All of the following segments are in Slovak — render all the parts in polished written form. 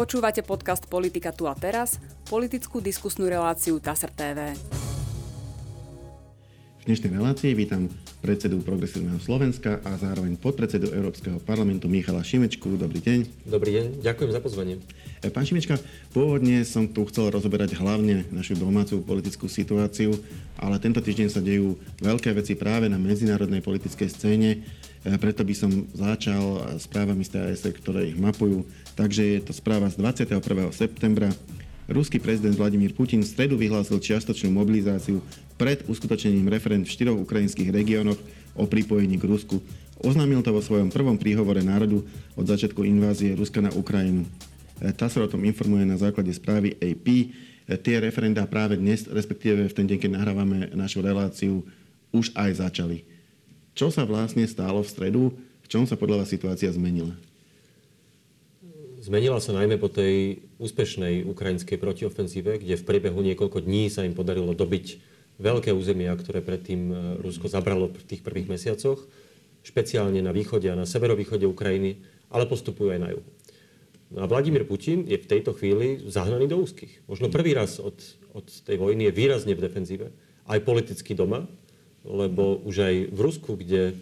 Počúvate podcast Politika tu a teraz, politickú diskusnú reláciu TASR TV. V dnešnej relácii vítam predsedu Progresívneho Slovenska a zároveň podpredsedu Európskeho parlamentu Michala Šimečku. Dobrý deň. Dobrý deň, ďakujem za pozvanie. Pán Šimečka, pôvodne som tu chcel rozoberať hlavne našu domácu politickú situáciu, ale tento týždeň sa dejú veľké veci práve na medzinárodnej politickej scéne. Preto by som začal správami z TASR, ktoré ich mapujú. Takže je to správa z 21. septembra. Ruský prezident Vladimír Putin v stredu vyhlásil čiastočnú mobilizáciu pred uskutočnením referend v štyroch ukrajinských regiónoch o pripojení k Rusku. Oznámil to vo svojom prvom príhovore národu od začiatku invázie Ruska na Ukrajinu. TASR o tom informuje na základe správy AP. Tie referendá práve dnes, respektíve v ten deň, keď nahrávame našu reláciu, už aj začali. Čo sa vlastne stalo v stredu? V čom sa podľa vás situácia zmenila? Zmenila sa najmä po tej úspešnej ukrajinskej protiofenzíve, kde v priebehu niekoľko dní sa im podarilo dobiť veľké územia, ktoré predtým Rusko zabralo v tých prvých mesiacoch, špeciálne na východe a na severovýchode Ukrajiny, ale postupujú aj na juhu. A Vladimír Putin je v tejto chvíli zahnaný do úzkých. Možno prvý raz od tej vojny je výrazne v defenzíve, aj politicky doma, lebo už aj v Rusku, kde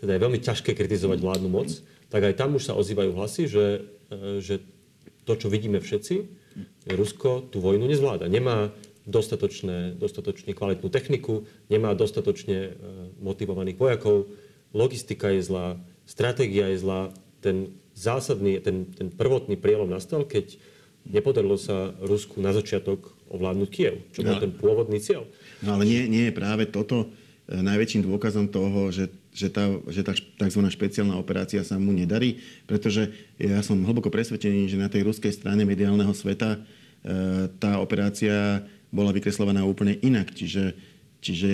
teda je veľmi ťažké kritizovať vládnu moc, tak aj tam už sa ozývajú hlasy, že to, čo vidíme všetci, že Rusko tú vojnu nezvláda. Nemá dostatočne kvalitnú techniku, nemá dostatočne motivovaných vojakov, logistika je zlá, stratégia je zlá. Ten zásadný, ten prvotný prielom nastal, keď nepodarilo sa Rusku na začiatok ovládnuť Kyjev, čo bol ten pôvodný cieľ. No ale nie je práve toto najväčším dôkazom toho, že tá tzv. Špeciálna operácia sa mu nedarí, pretože ja som hlboko presvedčený, že na tej ruskej strane mediálneho sveta tá operácia bola vykreslovaná úplne inak. Čiže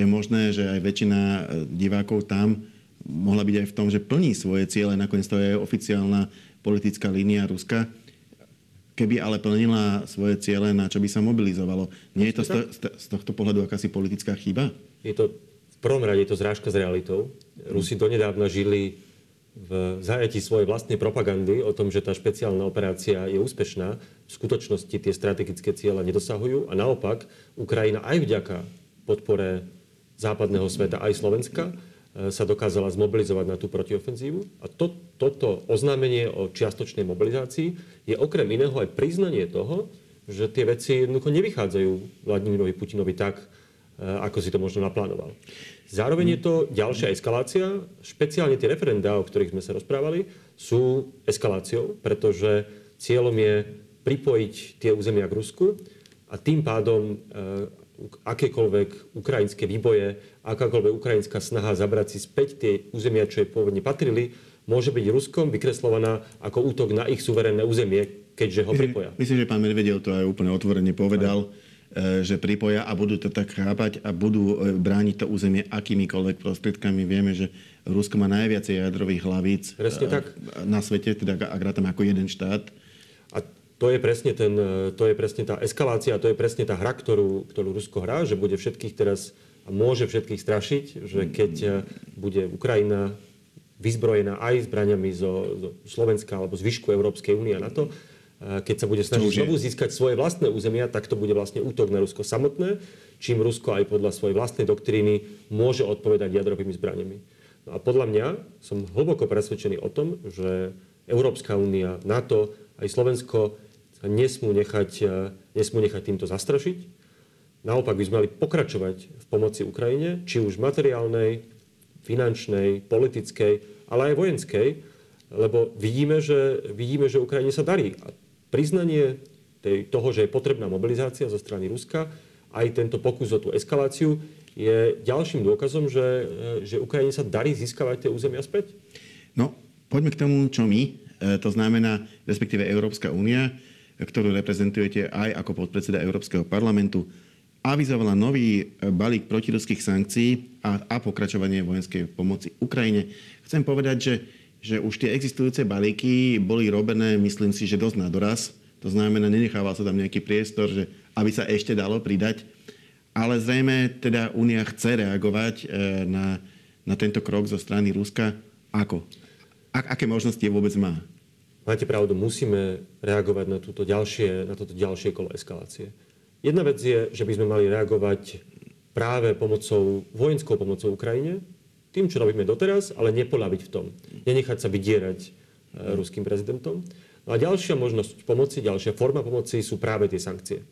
je možné, že aj väčšina divákov tam mohla byť aj v tom, že plní svoje ciele. Nakoniec to je oficiálna politická línia Ruska. Keby ale plnila svoje ciele, na čo by sa mobilizovalo. Nie je to z tohto pohľadu akási politická chyba? V prvom rade je to zrážka s realitou. Rusi donedávna žili v zajatí svojej vlastnej propagandy o tom, že tá špeciálna operácia je úspešná. V skutočnosti tie strategické cieľa nedosahujú a naopak Ukrajina aj vďaka podpore západného sveta, aj Slovenska, sa dokázala zmobilizovať na tú protiofenzívu. A toto oznámenie o čiastočnej mobilizácii je okrem iného aj priznanie toho, že tie veci jednoducho nevychádzajú Vladimirovi Putinovi tak, ako si to možno naplánoval. Zároveň je to ďalšia eskalácia. Špeciálne tie referendá, o ktorých sme sa rozprávali, sú eskaláciou, pretože cieľom je pripojiť tie územia k Rusku a tým pádom akékoľvek ukrajinské výboje, akákoľvek ukrajinská snaha zabrať si späť tie územia, čo jej pôvodne patrili, môže byť Ruskom vykreslovaná ako útok na ich suverénne územie, keďže ho pripoja. Myslím, že pán Medvedev to aj úplne otvorene povedal, že pripoja a budú to tak chápať a budú brániť to územie akýmikoľvek prostriedkami. Vieme, že Rusko má najviacej jadrových hlavíc na svete, teda ak rátame ako jeden štát. A to je presne tá eskalácia, to je presne tá hra, ktorú Rusko hrá, že bude všetkých teraz a môže všetkých strašiť, že keď bude Ukrajina vyzbrojená aj zbraniami zo Slovenska alebo z výšku Európskej únie a NATO, keď sa bude snažiť znovu získať svoje vlastné územia, tak to bude vlastne útok na Rusko samotné, čím Rusko aj podľa svojej vlastnej doktríny môže odpovedať jadrovými zbraniami. No a podľa mňa som hlboko presvedčený o tom, že Európska únia, NATO, aj Slovensko sa nesmú nechať týmto zastrašiť. Naopak by sme mali pokračovať v pomoci Ukrajine, či už materiálnej, finančnej, politickej, ale aj vojenskej, lebo vidíme, že Ukrajine sa darí. A priznanie toho, že je potrebná mobilizácia zo strany Ruska, aj tento pokus o tú eskaláciu, je ďalším dôkazom, že Ukrajine sa darí získavať tie územia späť. No, poďme k tomu, čo my. To znamená, respektíve Európska únia, ktorú reprezentujete aj ako podpredseda Európskeho parlamentu, avizovala nový balík protiruských sankcií a pokračovanie vojenskej pomoci Ukrajine. Chcem povedať, že už tie existujúce balíky boli robené, myslím si, že dosť na doraz. To znamená, nenechával sa tam nejaký priestor, že aby sa ešte dalo pridať. Ale zrejme teda Únia chce reagovať na tento krok zo strany Ruska. Aké možnosti vôbec má? máte pravdu, musíme reagovať na toto ďalšie kolo eskalácie. Jedna vec je, že by sme mali reagovať práve vojenskou pomocou Ukrajine, tým, čo robíme doteraz, ale nepolaviť v tom. Nenechať sa vydierať ruským prezidentom. No a ďalšia možnosť pomoci, ďalšia forma pomoci sú práve tie sankcie.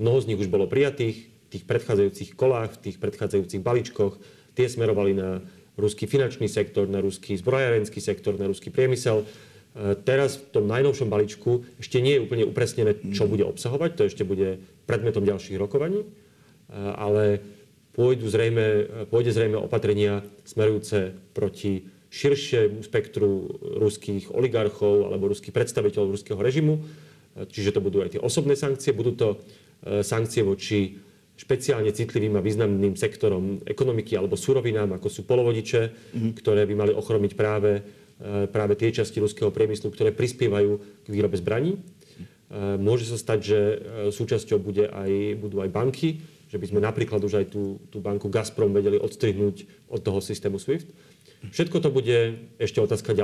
Mnoho z nich už bolo prijatých v tých predchádzajúcich kolách, v tých predchádzajúcich balíčkoch. Tie smerovali na ruský finančný sektor, na ruský zbrojárenský sektor, na ruský priemysel. Teraz v tom najnovšom balíčku ešte nie je úplne upresnené, čo bude obsahovať. To ešte bude predmetom ďalších rokovaní. Ale pôjde zrejme opatrenia smerujúce proti širšiemu spektru ruských oligarchov alebo ruských predstaviteľov ruského režimu. Čiže to budú aj tie osobné sankcie. Budú to sankcie voči špeciálne citlivým a významným sektorom ekonomiky alebo surovinám, ako sú polovodiče, ktoré by mali ochromiť práve tie časti ruského priemyslu, ktoré prispievajú k výrobe zbraní. Môže sa stať, že súčasťou budú aj banky, že by sme napríklad už aj tú banku Gazprom vedeli odstrihnúť od toho systému SWIFT. Všetko to bude ešte otázka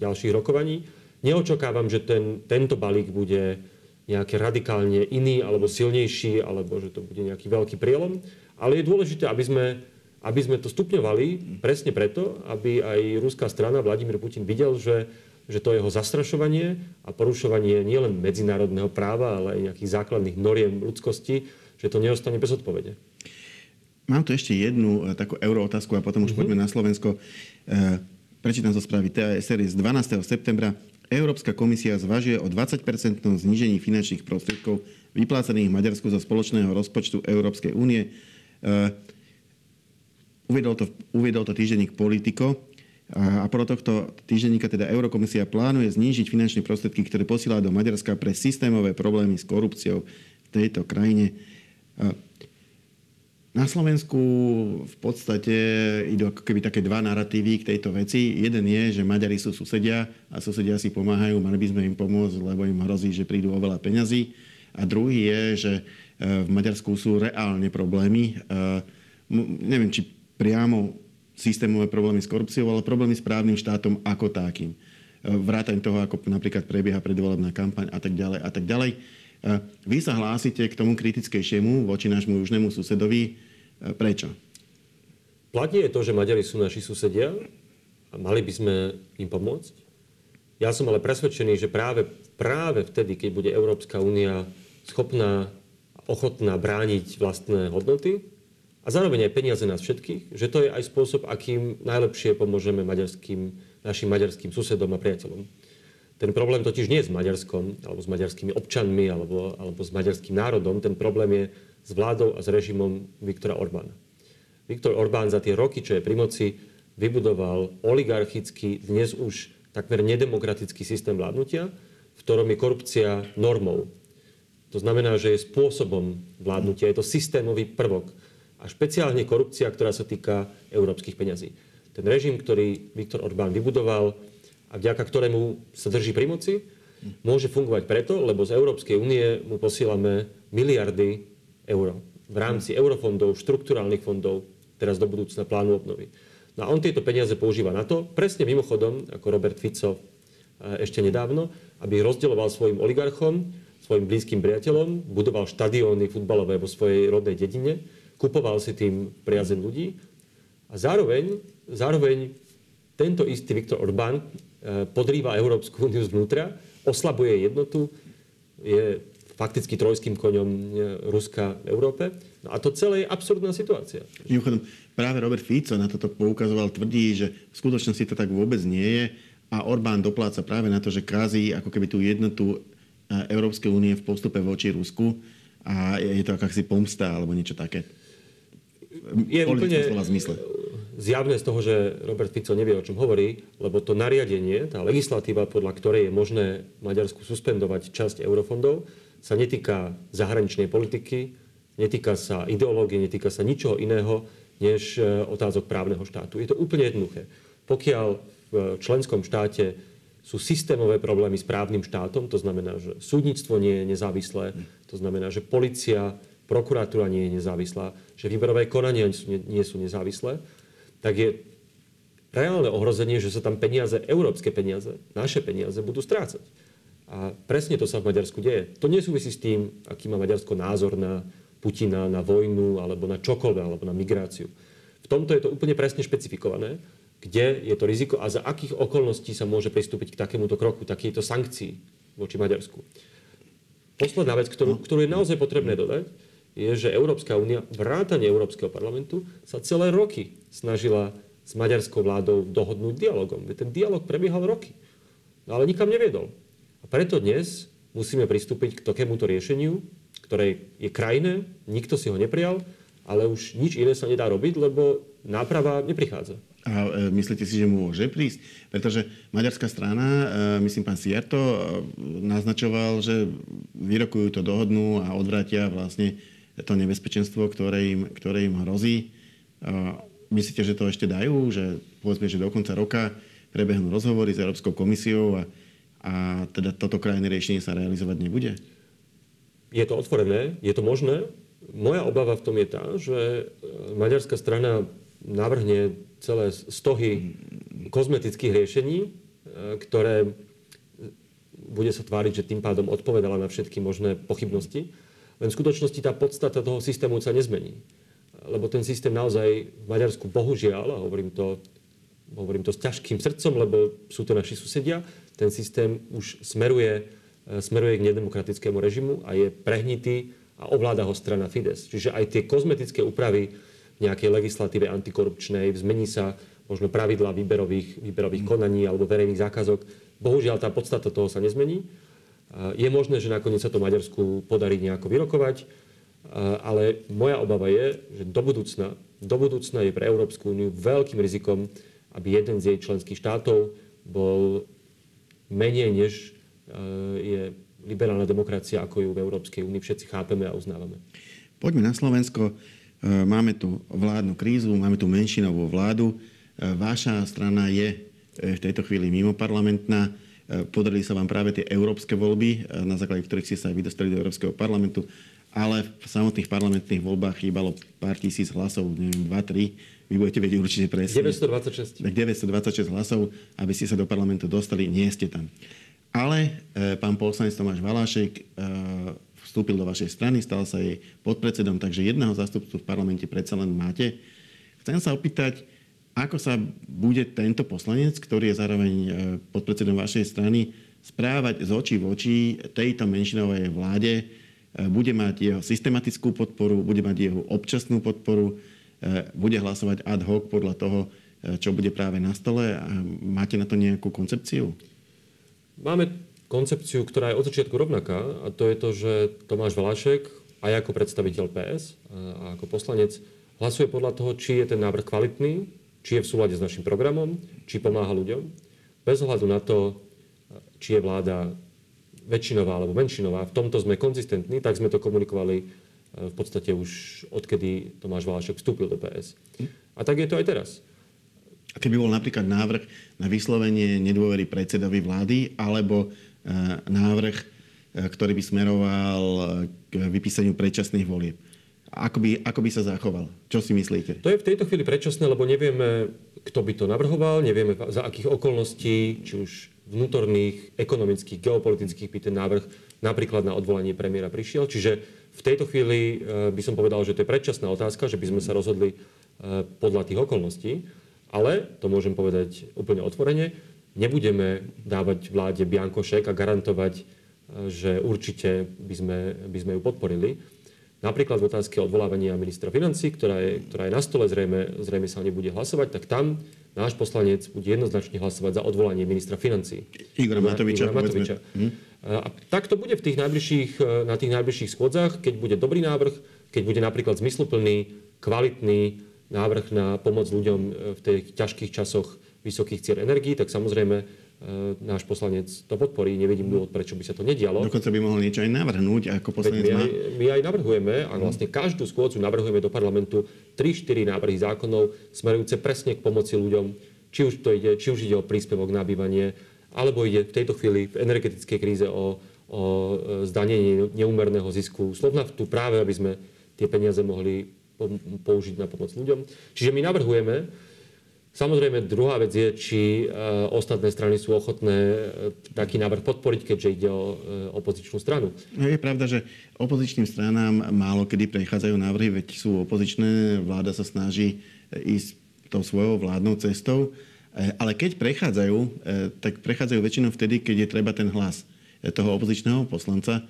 ďalších rokovaní. Neočakávam, že tento balík bude nejaký radikálne iný alebo silnejší, alebo že to bude nejaký veľký prielom. Ale je dôležité, aby sme to stupňovali presne preto, aby aj ruská strana, Vladimír Putin, videl, že to jeho zastrašovanie a porušovanie nielen medzinárodného práva, ale aj nejakých základných noriem ľudskosti, že to neostane bez odpovede. Mám tu ešte jednu takú eurootázku a potom už poďme na Slovensko. Prečítam zo správy TASR z 12. septembra. Európska komisia zvažuje o 20% znížení finančných prostriedkov vyplácaných Maďarsku zo spoločného rozpočtu Európskej únie. Uviedol to týždenník Politico a podľa tohto týždenníka teda Eurokomisia plánuje znížiť finančné prostriedky, ktoré posiela do Maďarska pre systémové problémy s korupciou v tejto krajine. Na Slovensku v podstate idú ako keby také dva naratívy k tejto veci. Jeden je, že Maďari sú susedia a susedia si pomáhajú, mali by sme im pomôcť, lebo im hrozí, že prídu oveľa peňazí. A druhý je, že v Maďarsku sú reálne problémy. Neviem, či priamo systémové problémy s korupciou, ale problémy s právnym štátom ako takým. Vrátane toho, ako napríklad prebieha predvolebná kampaň a tak ďalej a tak ďalej. Vy sa hlásite k tomu kritickejšiemu voči nášmu južnému susedovi. Prečo? Platne je to, že Maďari sú naši susedia a mali by sme im pomôcť. Ja som ale presvedčený, že práve vtedy, keď bude Európska únia schopná a ochotná brániť vlastné hodnoty, a zároveň aj peniaze nás všetkých, že to je aj spôsob, akým najlepšie pomôžeme našim maďarským susedom a priateľom. Ten problém totiž nie je s Maďarskom, alebo s maďarskými občanmi, alebo s maďarským národom. Ten problém je s vládou a s režimom Viktora Orbána. Viktor Orbán za tie roky, čo je pri moci, vybudoval oligarchický, dnes už takmer nedemokratický systém vládnutia, v ktorom je korupcia normou. To znamená, že je spôsobom vládnutia. Je to systémový prvok. A špeciálne korupcia, ktorá sa týka európskych peňazí. Ten režim, ktorý Viktor Orbán vybudoval a vďaka ktorému sa drží pri moci, môže fungovať preto, lebo z Európskej únie mu posílame miliardy eur v rámci eurofondov, štrukturálnych fondov, teraz do budúcna plánu obnovy. No a on tieto peniaze používa na to, presne mimochodom, ako Robert Fico ešte nedávno, aby rozdeľoval svojim oligarchom, svojim blízkym priateľom, budoval štadióny futbalové vo svojej rodnej dedine, kupoval si tým priazeň ľudí a zároveň tento istý Viktor Orbán podrýva Európsku úniu zvnútra, oslabuje jednotu, je fakticky trojským koňom Ruska v Európe. No a to celé je absurdná situácia. Mimochodom, práve Robert Fico na toto poukazoval, tvrdí, že v skutočnosti to tak vôbec nie je a Orbán dopláca práve na to, že kází ako keby tú jednotu Európskej únie v postupe voči Rusku a je to akási pomsta alebo niečo také. Je úplne zjavné z toho, že Robert Fico nevie, o čom hovorí, lebo to nariadenie, tá legislatíva, podľa ktorej je možné Maďarsku suspendovať časť eurofondov, sa netýka zahraničnej politiky, netýka sa ideológie, netýka sa ničoho iného, než otázok právneho štátu. Je to úplne jednoduché. Pokiaľ v členskom štáte sú systémové problémy s právnym štátom, to znamená, že súdnictvo nie je nezávislé, to znamená, že polícia, prokuratúra nie je nezávislá, že výberové konania nie sú nezávislé, tak je reálne ohrozenie, že sa tam peniaze, európske peniaze, naše peniaze budú strácať. A presne to sa v Maďarsku deje. To nesúvisí s tým, aký má Maďarsko názor na Putina, na vojnu, alebo na čokoľvek, alebo na migráciu. V tomto je to úplne presne špecifikované, kde je to riziko a za akých okolností sa môže pristúpiť k takémuto kroku, takejto sankcii voči Maďarsku. Posledná vec, ktorú je naozaj potrebné dodať, je, že Európska únia, vrátane Európskeho parlamentu, sa celé roky snažila s maďarskou vládou dohodnúť dialogom. Ten dialog prebiehal roky, ale nikam neviedol. A preto dnes musíme pristúpiť k takémuto riešeniu, ktoré je krajné, nikto si ho neprijal, ale už nič iné sa nedá robiť, lebo náprava neprichádza. A myslíte si, že môže prísť? Pretože maďarská strana, myslím, pán Szijjártó naznačoval, že vyrokujú to, dohodnú a odvrátia vlastne to nebezpečenstvo, ktoré im hrozí. Myslíte, že to ešte dajú? Že povedzme, že do konca roka prebehnú rozhovory s Európskou komisiou a teda toto krajné riešenie sa realizovať nebude? Je to otvorené, je to možné. Moja obava v tom je tá, že maďarská strana navrhne celé stohy kozmetických riešení, ktoré bude sa tváriť, že tým pádom odpovedala na všetky možné pochybnosti. Len v skutočnosti tá podstata toho systému sa nezmení. Lebo ten systém naozaj v Maďarsku, bohužiaľ, a hovorím to s ťažkým srdcom, lebo sú to naši susedia, ten systém už smeruje k nedemokratickému režimu a je prehnitý a ovláda ho strana Fidesz. Čiže aj tie kozmetické úpravy v nejakej legislatíve antikorupčnej, zmení sa možno pravidla výberových konaní alebo verejných zákazok. Bohužiaľ, tá podstata toho sa nezmení. Je možné, že nakoniec sa to Maďarsku podarí nejako vyrokovať, ale moja obava je, že do budúcna je pre Európsku úniu veľkým rizikom, aby jeden z jej členských štátov bol menej než je liberálna demokracia, ako ju v Európskej únii všetci chápeme a uznávame. Poďme na Slovensko. Máme tu vládnu krízu, máme tu menšinovú vládu. Váša strana je v tejto chvíli mimoparlamentná. Podarili sa vám práve tie európske voľby, na základe ktorých ste sa aj vydostali do Európskeho parlamentu. Ale v samotných parlamentných voľbách chýbalo pár tisíc hlasov, neviem, 2-3. Vy budete vedieť určite presne. 926. 926 hlasov, aby ste sa do parlamentu dostali. Nie ste tam. Ale pán poslanec Tomáš Valášek vstúpil do vašej strany, stal sa jej podpredsedom, takže jedného zástupcu v parlamente predsa len máte. Chcem sa opýtať, ako sa bude tento poslanec, ktorý je zároveň podpredsedom vašej strany, správať z očí v oči tejto menšinovej vláde? Bude mať jeho systematickú podporu, bude mať jeho občasnú podporu, bude hlasovať ad hoc podľa toho, čo bude práve na stole? A máte na to nejakú koncepciu? Máme koncepciu, ktorá je od začiatku rovnaká, a to je to, že Tomáš Valášek aj ako predstaviteľ PS a ako poslanec hlasuje podľa toho, či je ten návrh kvalitný, či je v súlade s našim programom, či pomáha ľuďom, bez ohľadu na to, či je vláda väčšinová alebo menšinová. V tomto sme konzistentní, tak sme to komunikovali v podstate už odkedy Tomáš Valášek vstúpil do PS. A tak je to aj teraz. A keby bol napríklad návrh na vyslovenie nedôvery predsedovi vlády alebo návrh, ktorý by smeroval k vypísaniu predčasných volieb, ako by sa zachoval? Čo si myslíte? To je v tejto chvíli predčasné, lebo nevieme, kto by to navrhoval, nevieme, za akých okolností, či už vnútorných, ekonomických, geopolitických, by ten návrh napríklad na odvolanie premiéra prišiel. Čiže v tejto chvíli by som povedal, že to je predčasná otázka, že by sme sa rozhodli podľa tých okolností. Ale, to môžem povedať úplne otvorene, nebudeme dávať vláde biankošek a garantovať, že určite by sme ju podporili. Napríklad v otázke odvolávania ministra financií, ktorá je na stole, zrejme sa nebude hlasovať, tak tam náš poslanec bude jednoznačne hlasovať za odvolanie ministra financií. Igora Matoviča. A tak to bude na tých najbližších schôdzach, keď bude dobrý návrh, keď bude napríklad zmysluplný, kvalitný návrh na pomoc ľuďom v tých ťažkých časoch vysokých cien energií, tak samozrejme náš poslanec to podporí. Nevidím dôvod, prečo by sa to nedialo. Dokonca by mohol niečo aj navrhnúť, ako poslanec má. My aj navrhujeme, a vlastne každú schôdzu navrhujeme do parlamentu 3-4 návrhy zákonov smerujúce presne k pomoci ľuďom, či už ide o príspevok na bývanie, alebo ide v tejto chvíli v energetickej kríze o zdanenie neúmerného zisku Slovnaftu, práve aby sme tie peniaze mohli použiť na pomoc ľuďom. Čiže my navrhujeme Samozrejme, druhá vec je, či ostatné strany sú ochotné taký návrh podporiť, keďže ide o opozičnú stranu. No je pravda, že opozičným stranám málo kedy prechádzajú návrhy, veď sú opozičné, vláda sa snaží ísť tou svojou vládnou cestou, ale keď prechádzajú, tak prechádzajú väčšinou vtedy, keď je treba ten hlas toho opozičného poslanca,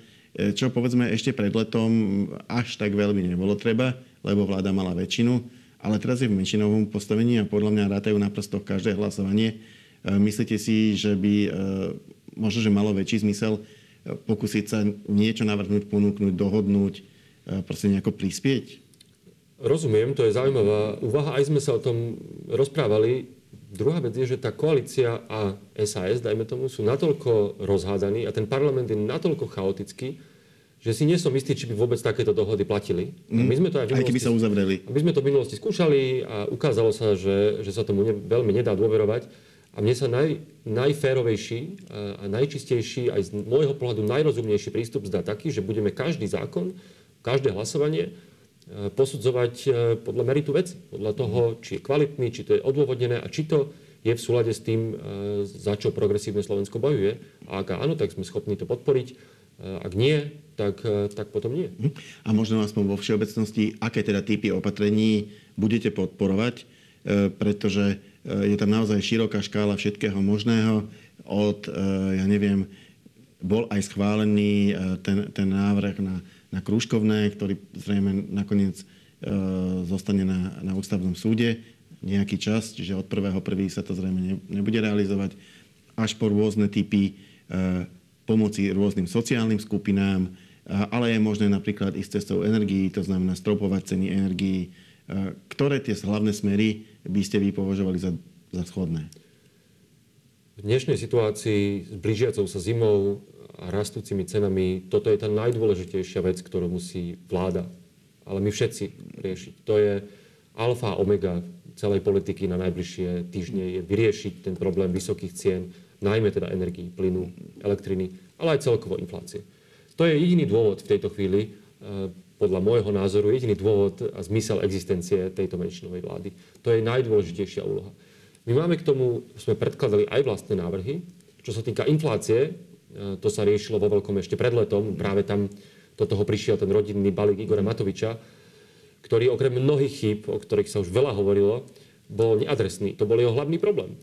čo povedzme ešte pred letom až tak veľmi nebolo treba, lebo vláda mala väčšinu. Ale teraz je v menšinovom postavení a podľa mňa rátajú na prstoch každé hlasovanie. Myslíte si, že by možno, že malo väčší zmysel pokúsiť sa niečo navrhnúť, ponúknuť, dohodnúť, proste nejako prispieť? Rozumiem, to je zaujímavá úvaha. Aj sme sa o tom rozprávali. Druhá vec je, že tá koalícia a SAS, dajme tomu, sú natoľko rozhádaní a ten parlament je natoľko chaotický, že si nie som istý, či by vôbec takéto dohody platili. My sme to aj v minulosti, aj keby sa uzavreli. My sme to v minulosti skúšali a ukázalo sa, že sa tomu veľmi nedá dôverovať. A mne sa najférovejší a najčistejší, aj z môjho pohľadu najrozumnejší prístup zdá taký, že budeme každý zákon, každé hlasovanie posudzovať podľa meritu veci. Podľa toho, či je kvalitný, či to je odôvodnené a či to je v súlade s tým, za čo Progresívne Slovensko bojuje. A ak áno, tak sme schopní to podporiť. Ak nie, tak potom nie. A možno aspoň vo všeobecnosti, aké teda typy opatrení budete podporovať, pretože je tam naozaj široká škála všetkého možného. Od, ja neviem, bol aj schválený ten návrh na krúžkovné, ktorý zrejme nakoniec zostane na ústavnom súde nejaký čas, čiže od 1.1. sa to zrejme nebude realizovať, až po rôzne typy pomoci rôznym sociálnym skupinám, ale je možné napríklad ísť cestou energií, to znamená stropovať ceny energií. Ktoré tie hlavné smery by ste vy považovali za schodné? V dnešnej situácii s blížiacou sa zimou a rastúcimi cenami toto je tá najdôležitejšia vec, ktorú musí vláda, ale my všetci riešiť. To je alfa a omega celej politiky na najbližšie týždne, je vyriešiť ten problém vysokých cien, najmä teda energií, plynu, elektriny, ale aj celkovo inflácie. To je jediný dôvod v tejto chvíli, podľa môjho názoru, jediný dôvod a zmysel existencie tejto menšinovej vlády. To je najdôležitejšia úloha. My máme k tomu, sme predkladali aj vlastné návrhy. Čo sa týka inflácie, to sa riešilo vo veľkom ešte pred letom. Práve tam do toho prišiel ten rodinný balík Igora Matoviča, ktorý okrem mnohých chýb, o ktorých sa už veľa hovorilo, bol neadresný. To bol jeho hlavný problém.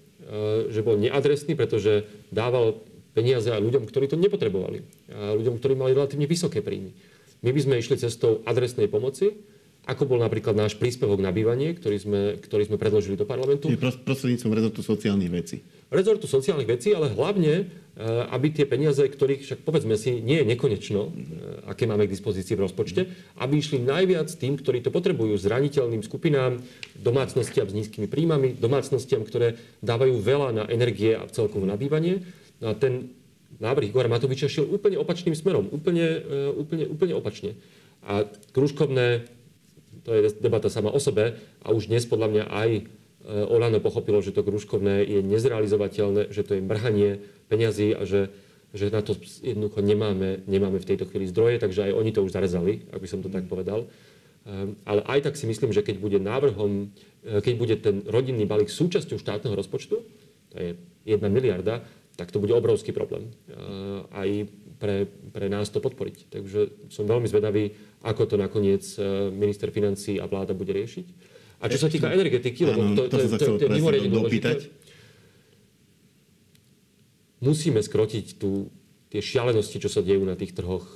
Že bol neadresný, pretože dával peniaze aj ľuďom, ktorí to nepotrebovali. A ľuďom, ktorí mali relatívne vysoké príjmy. My by sme išli cestou adresnej pomoci, ako bol napríklad náš príspevok na bývanie, ktorý sme predložili do parlamentu. Prostredníctvom rezortu sociálnych vecí. Rezortu sociálnych vecí, ale hlavne, aby tie peniaze, ktorých, však povedzme si, nie je nekonečno, aké máme k dispozícii v rozpočte, aby išli najviac tým, ktorí to potrebujú, zraniteľným skupinám, domácnostiam s nízkymi príjmami, domácnostiam, ktoré dávajú veľa na energie a celkovo na bývanie. No a ten návrh Igora Matoviča šiel úplne opačným smerom, úplne opačne. A krúžkovné, to je debata sama o sebe a už dnes podľa mňa aj Olano pochopilo, že to krúžkovné je nezrealizovateľné, že to je mrhanie peňazí a že na to jednoducho nemáme v tejto chvíli zdroje, takže aj oni to už zarezali, ak by som to tak povedal. Ale aj tak si myslím, že keď bude ten rodinný balík súčasťou štátneho rozpočtu, to je 1 miliarda, tak to bude obrovský problém. Aj pre nás to podporiť. Takže som veľmi zvedavý, ako to nakoniec minister financií a vláda bude riešiť. A čo sa týka energetiky, lebo to je mimoriadne dôležité. Musíme skrotiť tie šialenosti, čo sa dejú na tých trhoch,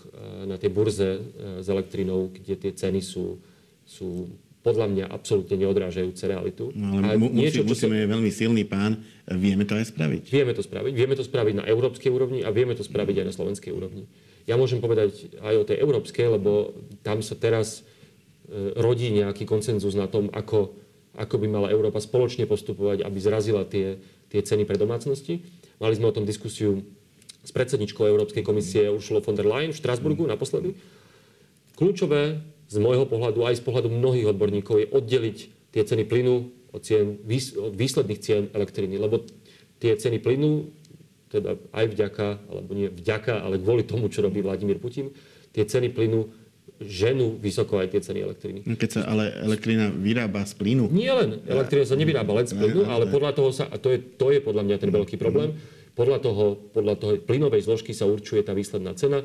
na tej burze s elektrinou, kde tie ceny sú podľa mňa absolútne neodrážajúce realitu. No, ale musíme veľmi silný pán, vieme to aj spraviť. Vieme to spraviť na európskej úrovni a vieme to spraviť aj na slovenskej úrovni. Ja môžem povedať aj o tej európskej, lebo tam sa teraz rodí nejaký konsenzus na tom, ako by mala Európa spoločne postupovať, aby zrazila tie ceny pre domácnosti. Mali sme o tom diskusiu s predsedničkou Európskej komisie Ursula von der Leyen v Štrasburgu naposledy. Kľúčové z môjho pohľadu, aj z pohľadu mnohých odborníkov, je oddeliť tie ceny plynu od výsledných cien elektriny. Lebo tie ceny plynu, teda aj vďaka, alebo nie vďaka, ale kvôli tomu, čo robí Vladimír Putin, tie ceny plynu ženu vysoko aj tie ceny elektriny. Keď sa ale elektrina vyrába z plynu. Nie len. Elektrina sa nevyrába len z plynu, ale podľa toho sa, a to je podľa mňa ten veľký problém, podľa toho plynovej zložky sa určuje tá výsledná cena.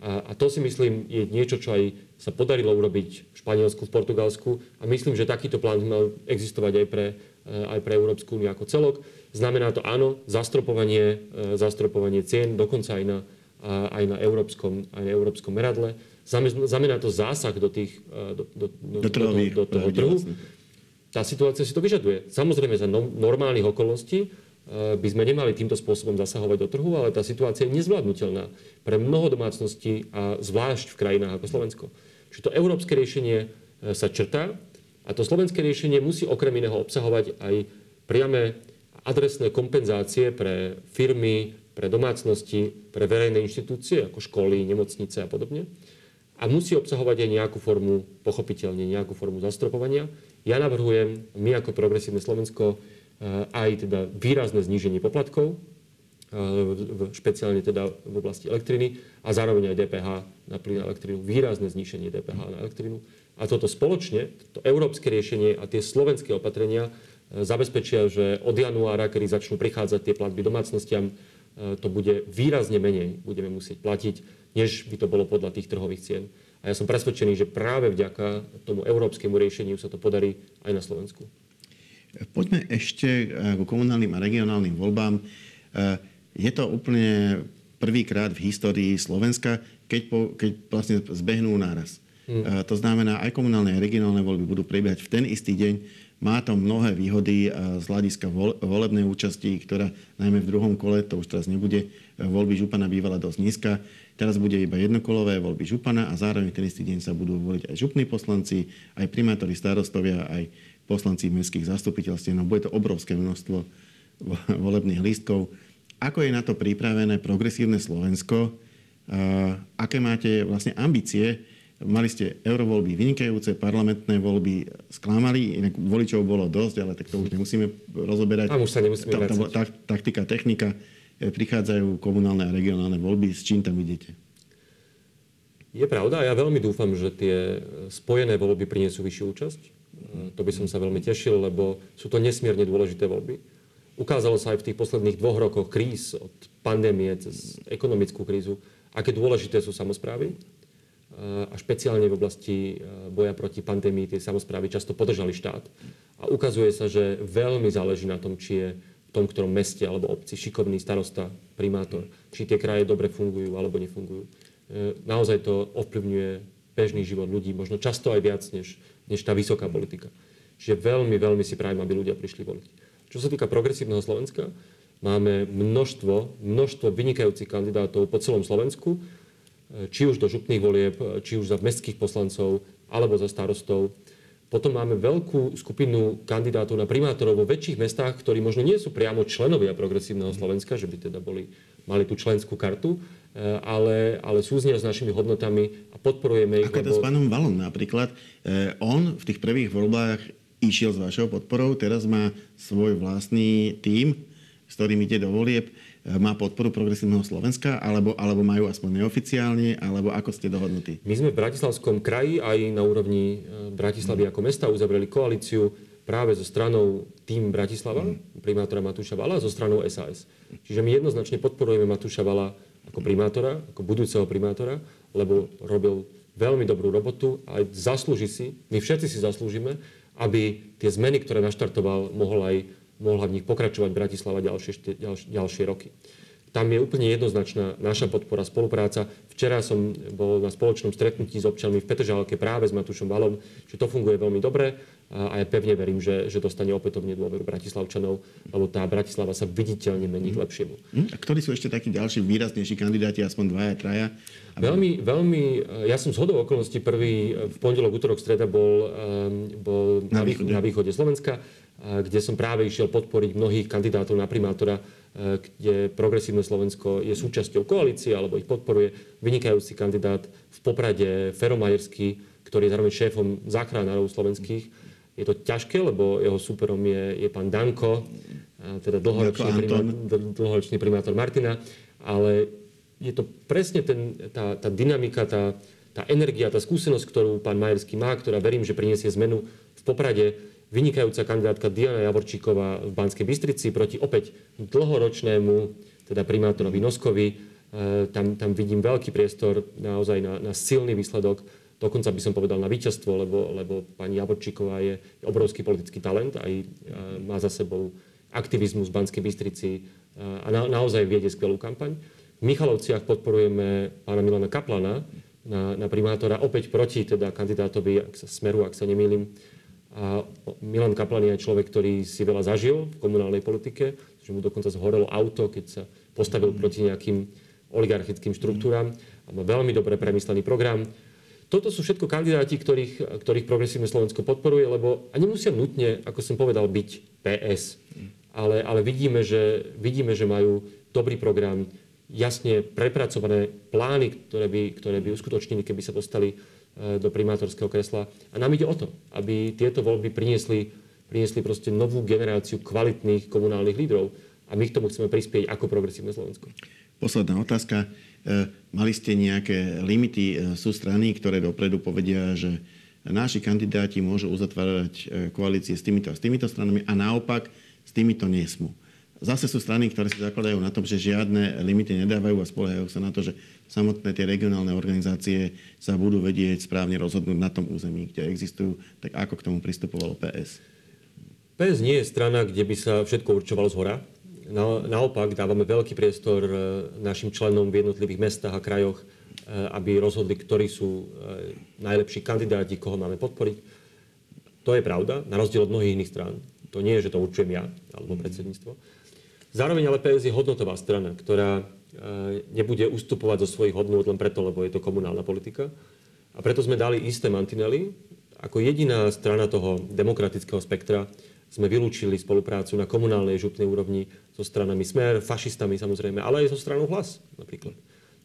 A to si myslím je niečo, čo aj sa podarilo urobiť v Španielsku, v Portugalsku. A myslím, že takýto plán mal existovať aj pre Európsku úniu ako celok. Znamená to áno, zastropovanie cien, dokonca aj na európskom meradle. Znamená to zásah do toho trhu. Tá situácia si to vyžaduje. Samozrejme, za normálnych okolností by sme nemali týmto spôsobom zasahovať do trhu, ale tá situácia je nezvládnutelná pre mnoho domácností a zvlášť v krajinách ako Slovensko. Čiže to európske riešenie sa črtá a to slovenské riešenie musí okrem iného obsahovať aj priame adresné kompenzácie pre firmy, pre domácnosti, pre verejné inštitúcie ako školy, nemocnice a podobne. A musí obsahovať aj nejakú formu, pochopiteľne nejakú formu zastropovania. Ja navrhujem, my ako Progresívne Slovensko, aj teda výrazné zníženie poplatkov, špeciálne teda v oblasti elektriny a zároveň aj DPH na plyn a elektrinu, výrazné zníženie DPH na elektrinu. A toto spoločne, to európske riešenie a tie slovenské opatrenia zabezpečia, že od januára, kedy začnú prichádzať tie platby domácnostiam, to bude výrazne menej, budeme musieť platiť, než by to bolo podľa tých trhových cien. A ja som presvedčený, že práve vďaka tomu európskemu riešeniu sa to podarí aj na Slovensku. Poďme ešte k komunálnym a regionálnym voľbám. Je to úplne prvýkrát v histórii Slovenska, keď vlastne zbehnú naraz. To znamená, aj komunálne a regionálne voľby budú prebiehať v ten istý deň. Má to mnohé výhody z hľadiska volebnej účasti, ktorá najmä v druhom kole, to už teraz nebude, voľby župana bývala dosť nízka. Teraz bude iba jednokolové voľby župana a zároveň ten istý deň sa budú voliť aj župní poslanci, aj primátori, starostovia, aj poslanci mestských zastupiteľstiev. No bude to obrovské množstvo volebných lístkov. Ako je na to pripravené Progresívne Slovensko? Aké máte vlastne ambície? Mali ste eurovoľby vynikajúce, parlamentné voľby sklamali, inak voličov bolo dosť, ale tak to už nemusíme rozoberať. Tam už sa nemusíme vrátiť. Taktika, technika, prichádzajú komunálne a regionálne voľby, s čím tam idete? Je pravda, ja veľmi dúfam, že tie spojené voľby prinesú vyššiu účasť. To by som sa veľmi tešil, lebo sú to nesmierne dôležité voľby. Ukázalo sa aj v tých posledných 2 rokoch kríz, od pandémie cez ekonomickú krízu, aké dôležité sú samosprávy. A špeciálne v oblasti boja proti pandémii tie samosprávy často podržali štát. A ukazuje sa, že veľmi záleží na tom, či je v tom, ktorom meste alebo obci šikovný starosta, primátor, či tie kraje dobre fungujú alebo nefungujú. Naozaj to ovplyvňuje bežný život ľudí, možno často aj viac, než tá vysoká politika. Čiže veľmi, veľmi si prajem, aby ľudia prišli voliť. Čo sa týka Progresívneho Slovenska, máme množstvo vynikajúcich kandidátov po celom Slovensku, či už do župných volieb, či už za mestských poslancov, alebo za starostov. Potom máme veľkú skupinu kandidátov na primátorov vo väčších mestách, ktorí možno nie sú priamo členovia Progresívneho Slovenska, že by teda mali tú členskú kartu, ale súznia s našimi hodnotami a podporujeme ich. Ako je to s pánom Vallom napríklad? On v tých prvých voľbách išiel s vašou podporou, teraz má svoj vlastný tím, s ktorým ide do volieb. Má podporu Progresívneho Slovenska, alebo majú aspoň neoficiálne, alebo ako ste dohodnutí? My sme v Bratislavskom kraji aj na úrovni Bratislavy ako mesta uzavreli koalíciu práve so stranou Tím Bratislava, primátora Matúša Valla, so stranou SAS. Čiže my jednoznačne podporujeme Matúša Valla ako primátora, ako budúceho primátora, lebo robil veľmi dobrú robotu a zaslúži si, my všetci si zaslúžime, aby tie zmeny, ktoré naštartoval, mohla v nich pokračovať Bratislava ďalšie roky. Tam je úplne jednoznačná naša podpora, spolupráca. Včera som bol na spoločnom stretnutí s občanmi v Petržalke práve s Matúšom Vallom, že to funguje veľmi dobre a ja pevne verím, že dostane opätovne dôveru Bratislavčanov, lebo tá Bratislava sa viditeľne mení k lepšiemu. A ktorí sú ešte takí ďalší výraznejší kandidáti, aspoň 2 a 3? Veľmi, veľmi... Ja som zhodou okolností prvý v pondelok, útorok, streda bol na východe Slovenska, kde som práve išiel podporiť mnohých kandidátov na primátora, kde Progresívne Slovensko je súčasťou koalície alebo ich podporuje. Vynikajúci kandidát v Poprade, Feromajerský, ktorý je zároveň šéfom záchranárov slovenských. Je to ťažké, lebo jeho súperom je pán Danko, teda dlhoročný primátor Martina, ale je to presne tá dynamika, tá tá energia, tá skúsenosť, ktorú pán Majerský má, ktorá verím, že priniesie zmenu v Poprade, vynikajúca kandidátka Diana Javorčíková v Banskej Bystrici proti opäť dlhoročnému, teda primátorovi Noskovi. Tam vidím veľký priestor naozaj na silný výsledok. Dokonca by som povedal na víťazstvo, lebo pani Javorčíková je obrovský politický talent a má za sebou aktivizmus v Banskej Bystrici a naozaj viede skvelú kampaň. V Michalovciach podporujeme pána Milana Kaplana na primátora, opäť proti teda kandidátovi Smeru, ak sa nemýlim. A Milan Kaplán je človek, ktorý si veľa zažil v komunálnej politike, že mu dokonca zhorelo auto, keď sa postavil proti nejakým oligarchickým štruktúram a má veľmi dobre premyslený program. Toto sú všetko kandidáti, ktorých Progresívne Slovensko podporuje, lebo a nemusia nutne, ako som povedal, byť PS. Ale vidíme, že majú dobrý program, jasne prepracované plány, ktoré by uskutočnili, keby sa dostali do primátorského kresla. A nám ide o to, aby tieto voľby priniesli proste novú generáciu kvalitných komunálnych lídrov. A my k tomu chceme prispieť ako Progresívne Slovensko. Posledná otázka. Mali ste nejaké limity? Sú strany, ktoré dopredu povedia, že naši kandidáti môžu uzatvárať koalície s týmito a s týmito stranami a naopak s týmito nesmú. Zase sú strany, ktoré si zakladajú na tom, že žiadne limity nedávajú a spoliehajú sa na to, že samotné tie regionálne organizácie sa budú vedieť správne rozhodnúť na tom území, kde existujú. Tak ako k tomu pristupovalo PS? PS nie je strana, kde by sa všetko určovalo zhora. Naopak, dávame veľký priestor našim členom v jednotlivých mestách a krajoch, aby rozhodli, ktorí sú najlepší kandidáti, koho máme podporiť. To je pravda, na rozdiel od mnohých iných strán. To nie je, že to určujem ja, alebo predsedníctvo. Zároveň ale PS je hodnotová strana, ktorá nebude ustupovať zo svojich hodnôt len preto, lebo je to komunálna politika. A preto sme dali isté mantinely. Ako jediná strana toho demokratického spektra sme vylúčili spoluprácu na komunálnej župnej úrovni so stranami Smer, fašistami samozrejme, ale aj so stranou Hlas napríklad.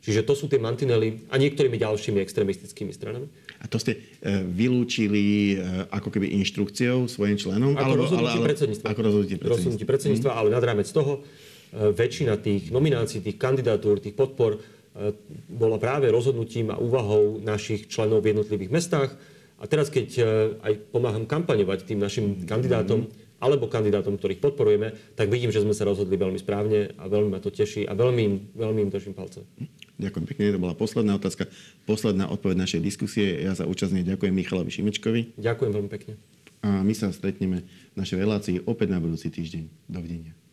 Čiže to sú tie mantinely a niektorými ďalšími extrémistickými stranami. A to ste vylúčili ako keby inštrukciou svojim členom? Ako rozhodnutím predsedníctva. Ale nad rámec toho väčšina tých nominácií, tých kandidatúr, tých podpor bola práve rozhodnutím a úvahou našich členov v jednotlivých mestách. A teraz, keď aj pomáham kampaňovať tým našim kandidátom alebo kandidátom, ktorých podporujeme, tak vidím, že sme sa rozhodli veľmi správne a veľmi ma to teší a veľmi im držím palce. Ďakujem pekne, to bola posledná otázka, posledná odpoveď našej diskusie. Ja za účasť ďakujem Michalovi Šimečkovi. Ďakujem veľmi pekne. A my sa stretneme v našej relácii opäť na budúci týždeň. Dovidenia.